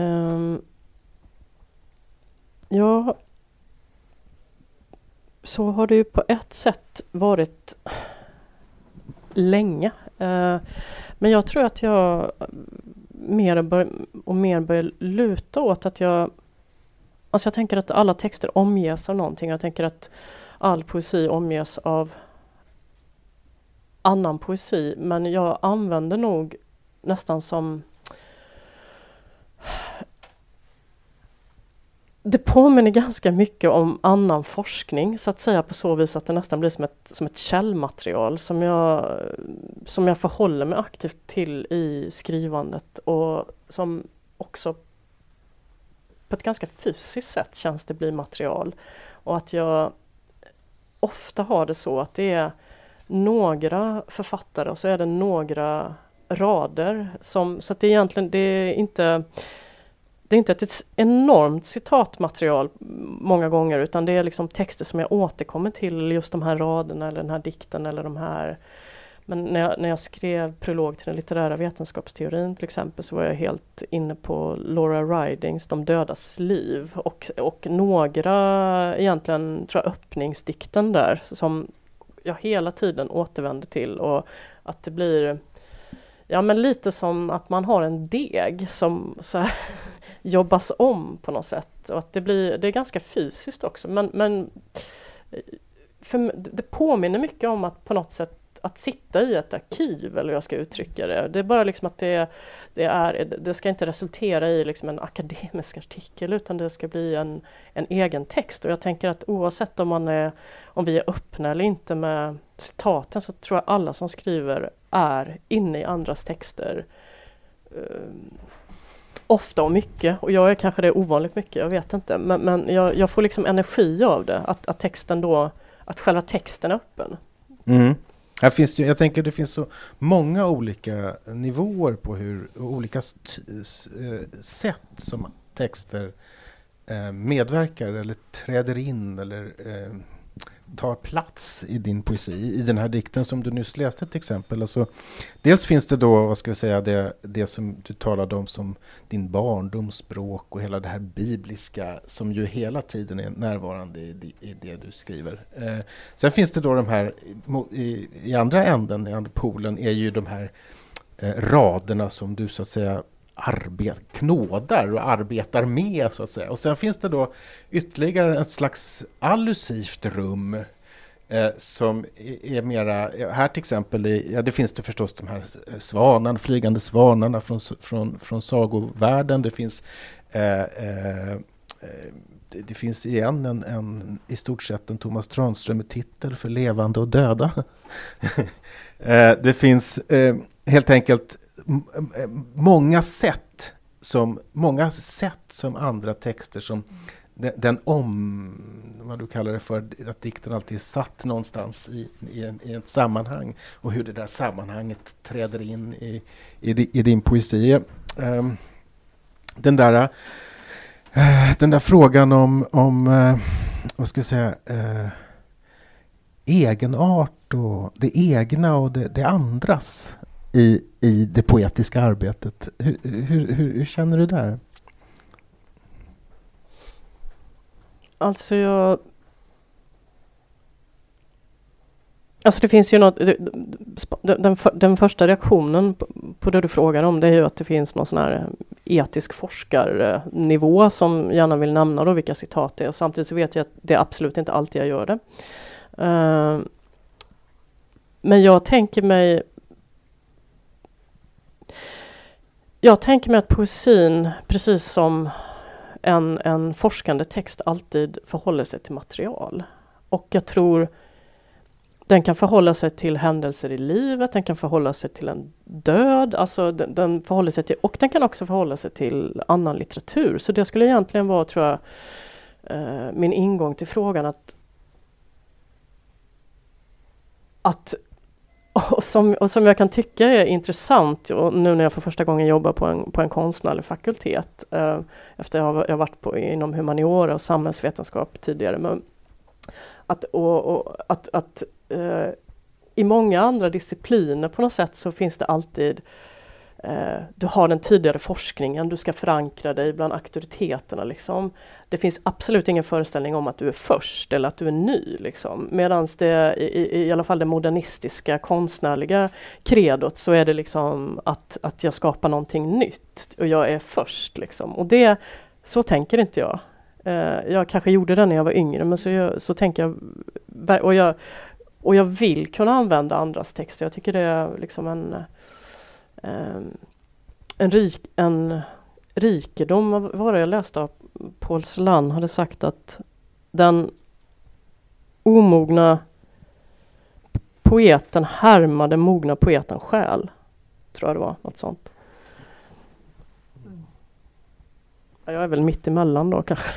Um, ja, så har det ju på ett sätt varit länge. Uh, men jag tror att jag mer och, bör, och mer börjar luta åt att jag... Alltså jag tänker att alla texter omges av någonting. Jag tänker att all poesi omges av annan poesi. Men jag använder nog nästan som... Det påminner ganska mycket om annan forskning, så att säga, på så vis att det nästan blir som ett, som ett källmaterial som jag, som jag förhåller mig aktivt till i skrivandet, och som också på ett ganska fysiskt sätt känns det bli material. Och att jag ofta har det så att det är några författare och så är det några rader som, så att det egentligen, det är inte... Det är inte ett enormt citatmaterial många gånger, utan det är liksom texter som jag återkommer till, just de här raderna eller den här dikten eller de här. Men när jag, när jag skrev Prolog till den litterära vetenskapsteorin till exempel, så var jag helt inne på Laura Ridings De dödas liv, och, och några egentligen, tror jag, öppningsdikten där som jag hela tiden återvänder till, och att det blir... Ja, men lite som att man har en deg som så här jobbas om på något sätt. Och att det blir, det är ganska fysiskt också. Men, men för, det påminner mycket om att på något sätt att sitta i ett arkiv, eller hur jag ska uttrycka det. Det är bara liksom att det, det, är, det ska inte resultera i liksom en akademisk artikel, utan det ska bli en, en egen text. Och jag tänker att oavsett om, man är, om vi är öppna eller inte med citaten, så tror jag alla som skriver är inne i andras texter. Um, ofta och mycket. Och jag är kanske det ovanligt mycket, jag vet inte. Men, men jag, jag får liksom energi av det. Att, att texten då, att själva texten är öppen. Mm. Här finns, jag tänker det finns så många olika nivåer på hur olika t- sätt som texter eh, medverkar eller träder in eller eh, tar plats i din poesi. I den här dikten som du nyss läste till exempel. Alltså, dels finns det då, vad ska vi säga, det, det som du talade om som din barndomsspråk och hela det här bibliska som ju hela tiden är närvarande i, i det du skriver. Eh, sen finns det då de här, i, i andra änden, i andra polen, är ju de här eh, raderna som du så att säga arbet, knådar och arbetar med, så att säga. Och sen finns det då ytterligare ett slags allusivt rum eh, som är mera, här till exempel i, ja, det finns det förstås de här svanan, flygande svanarna från, från, från sagovärlden. Det finns eh, eh, det, det finns igen en, en i stort sett en Thomas Tranströmer titel för levande och döda. eh, det finns eh, helt enkelt många sätt som många sätt som andra texter som den, den om vad du kallar det för, att dikten alltid är satt någonstans i, i, en, i ett sammanhang, och hur det där sammanhanget träder in i, i, i din poesi. Um, den där uh, den där frågan om, om uh, vad ska jag säga uh, egenart och det egna och det, det andras I, i det poetiska arbetet. Hur, hur, hur, hur känner du där? Alltså jag... Alltså det finns ju något... Den, den första reaktionen på det du frågar om, det är ju att det finns någon sån här etisk forskarnivå som gärna vill nämna då vilka citat det är. Och samtidigt så vet jag att det är absolut inte alltid jag gör det. Uh, men jag tänker mig... Jag tänker mig att poesin, precis som en, en forskande text, alltid förhåller sig till material. Och jag tror den kan förhålla sig till händelser i livet, den kan förhålla sig till en död, alltså den, den förhåller sig till, och den kan också förhålla sig till annan litteratur. Så det skulle egentligen vara, tror jag, eh, min ingång till frågan, att att Och som, och som jag kan tycka är intressant, och nu när jag för första gången jobbar på en, på en konstnärlig fakultet, eh, efter att jag har varit på, inom humaniora och samhällsvetenskap tidigare, men att, och, och, att, att eh, i många andra discipliner på något sätt så finns det alltid, eh, du har den tidigare forskningen, du ska förankra dig bland auktoriteterna liksom. Det finns absolut ingen föreställning om att du är först eller att du är ny liksom. Medan det, i, i alla fall det modernistiska, konstnärliga kredot, så är det liksom att, att jag skapar någonting nytt och jag är först liksom. Och det, så tänker inte jag. Eh, jag kanske gjorde det när jag var yngre, men så, jag, så tänker jag, och jag Och jag vill kunna använda andras texter. Jag tycker det är liksom en, en, rik, en rikedom. Vad var det jag läste av? Paul Celan hade sagt att den omogna poeten härmar den mogna poeten själ. Tror jag det var, något sånt. Jag är väl mitt emellan då kanske.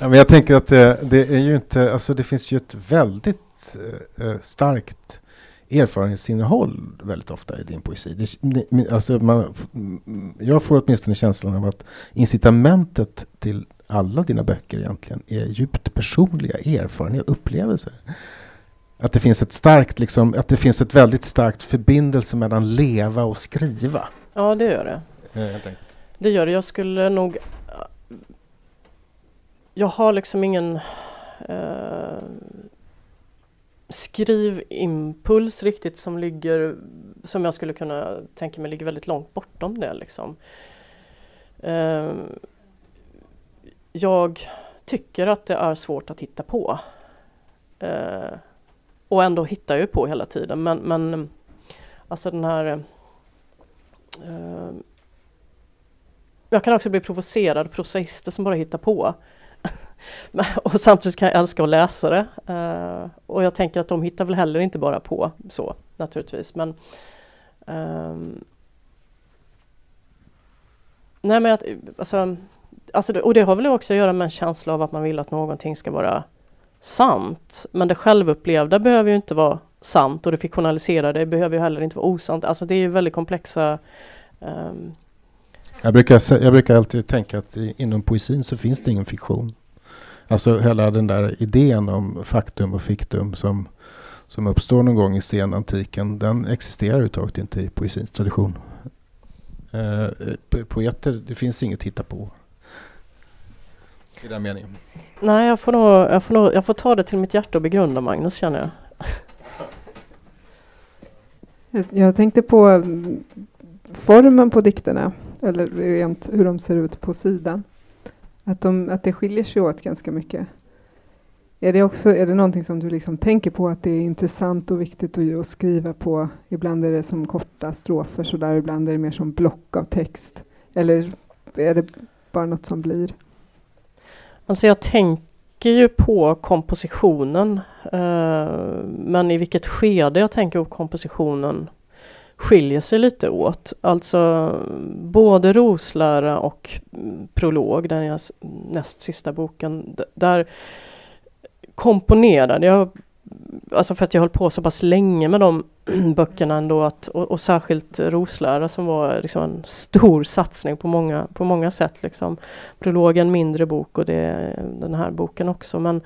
Ja, men jag tänker att det, det är ju inte, alltså det finns ju ett väldigt eh, starkt erfarenhetsinnehåll väldigt ofta i din poesi. Det, alltså man, jag får åtminstone känslan av att incitamentet till alla dina böcker egentligen är djupt personliga erfarenheter, upplevelser. Att det finns ett starkt, liksom, att det finns ett väldigt starkt förbindelse mellan leva och skriva. Ja, det gör det. Eh, det gör det. Jag skulle nog Jag har liksom ingen eh, skrivimpuls riktigt som ligger, som jag skulle kunna tänka mig ligger väldigt långt bortom det liksom. Eh, jag tycker att det är svårt att hitta på. Eh, och ändå hittar jag ju på hela tiden. Men, men alltså den här... Eh, jag kan också bli provocerad, prosaister som bara hittar på. Och samtidigt kan jag älska att läsa det. Uh, och jag tänker att de hittar väl heller inte bara på så, naturligtvis. Men, um, nej men att, alltså, alltså det, och det har väl också att göra med en känsla av att man vill att någonting ska vara sant. Men det självupplevda behöver ju inte vara sant. Och det fiktionaliserade behöver ju heller inte vara osant. Alltså det är ju väldigt komplexa... Um, Jag brukar, jag brukar alltid tänka att i, inom poesin så finns det ingen fiktion. Alltså hela den där idén om faktum och fiktum som, som uppstår någon gång i senantiken, den existerar överhuvudtaget inte i poesins tradition. Eh, poeter, det finns inget att hitta på. I den meningen. Nej, jag får, nog, jag, får nog, jag får ta det till mitt hjärta och begrunda, Magnus, känner jag. jag, jag tänkte på formen på dikterna. Eller rent hur de ser ut på sidan. Att, de, att det skiljer sig åt ganska mycket. Är det, också, är det någonting som du liksom tänker på? Att det är intressant och viktigt att, att skriva på? Ibland är det som korta strofer sådär. Ibland är det mer som block av text. Eller är det bara något som blir? Alltså jag tänker ju på kompositionen. Eh, men i vilket skede jag tänker på kompositionen skiljer sig lite åt. Alltså både Roslära och Prolog, den jag, näst sista boken, d- där komponerade jag, alltså för att jag höll på så pass länge med de böckerna ändå, att, och, och särskilt Roslära som var liksom en stor satsning på många, på många sätt liksom. Prolog är en mindre bok och det är den här boken också, men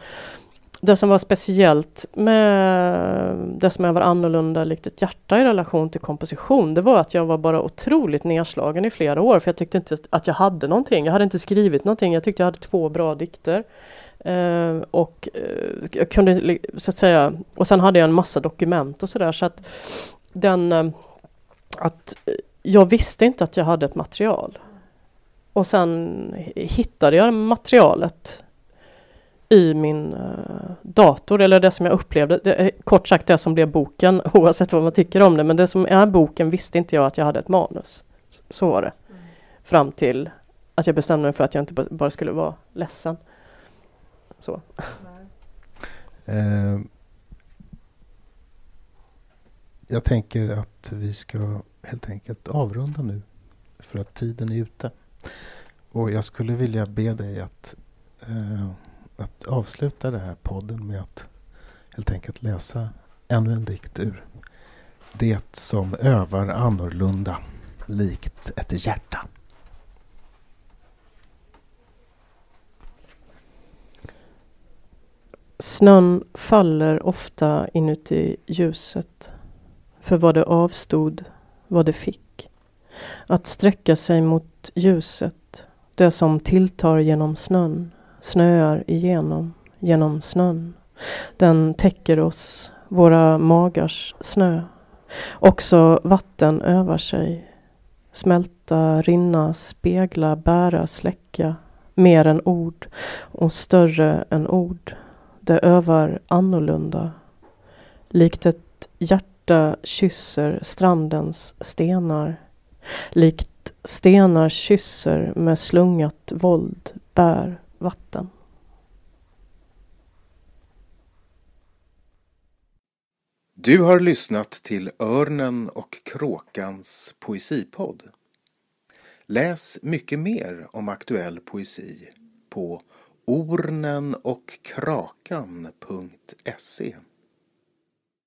det som var speciellt med det som övar annorlunda likt ett hjärta i relation till komposition, det var att jag var bara otroligt nedslagen i flera år, för jag tyckte inte att jag hade någonting. Jag hade inte skrivit någonting. Jag tyckte jag hade två bra dikter. Eh, och eh, jag kunde, så att säga, och sen hade jag en massa dokument och sådär, så att den eh, att jag visste inte att jag hade ett material. Och sen hittade jag materialet i min uh, dator, eller det som jag upplevde, det, kort sagt det som blev boken, oavsett vad man tycker om det, men det som är boken visste inte jag att jag hade ett manus. S- så var det. Mm. Fram till att jag bestämde mig för att jag inte b- bara skulle vara ledsen. Så. Mm. uh, jag tänker att vi ska helt enkelt avrunda nu, för att tiden är ute. Och jag skulle vilja be dig att uh, att avsluta den här podden med att helt enkelt läsa ännu en dikt ur Det som övar annorlunda likt ett hjärta. Snön faller ofta inuti ljuset. För vad det avstod, vad det fick. Att sträcka sig mot ljuset. Det som tilltar genom snön. Snöar igenom, genom snön. Den täcker oss, våra magars snö. Också vatten övar sig. Smälta, rinna, spegla, bära, släcka. Mer än ord och större än ord. Det övar annorlunda. Likt ett hjärta kysser strandens stenar. Likt stenar kysser med slungat våld bär vatten. Du har lyssnat till Örnen och Kråkans poesipodd. Läs mycket mer om aktuell poesi på ornen och krakan punkt se.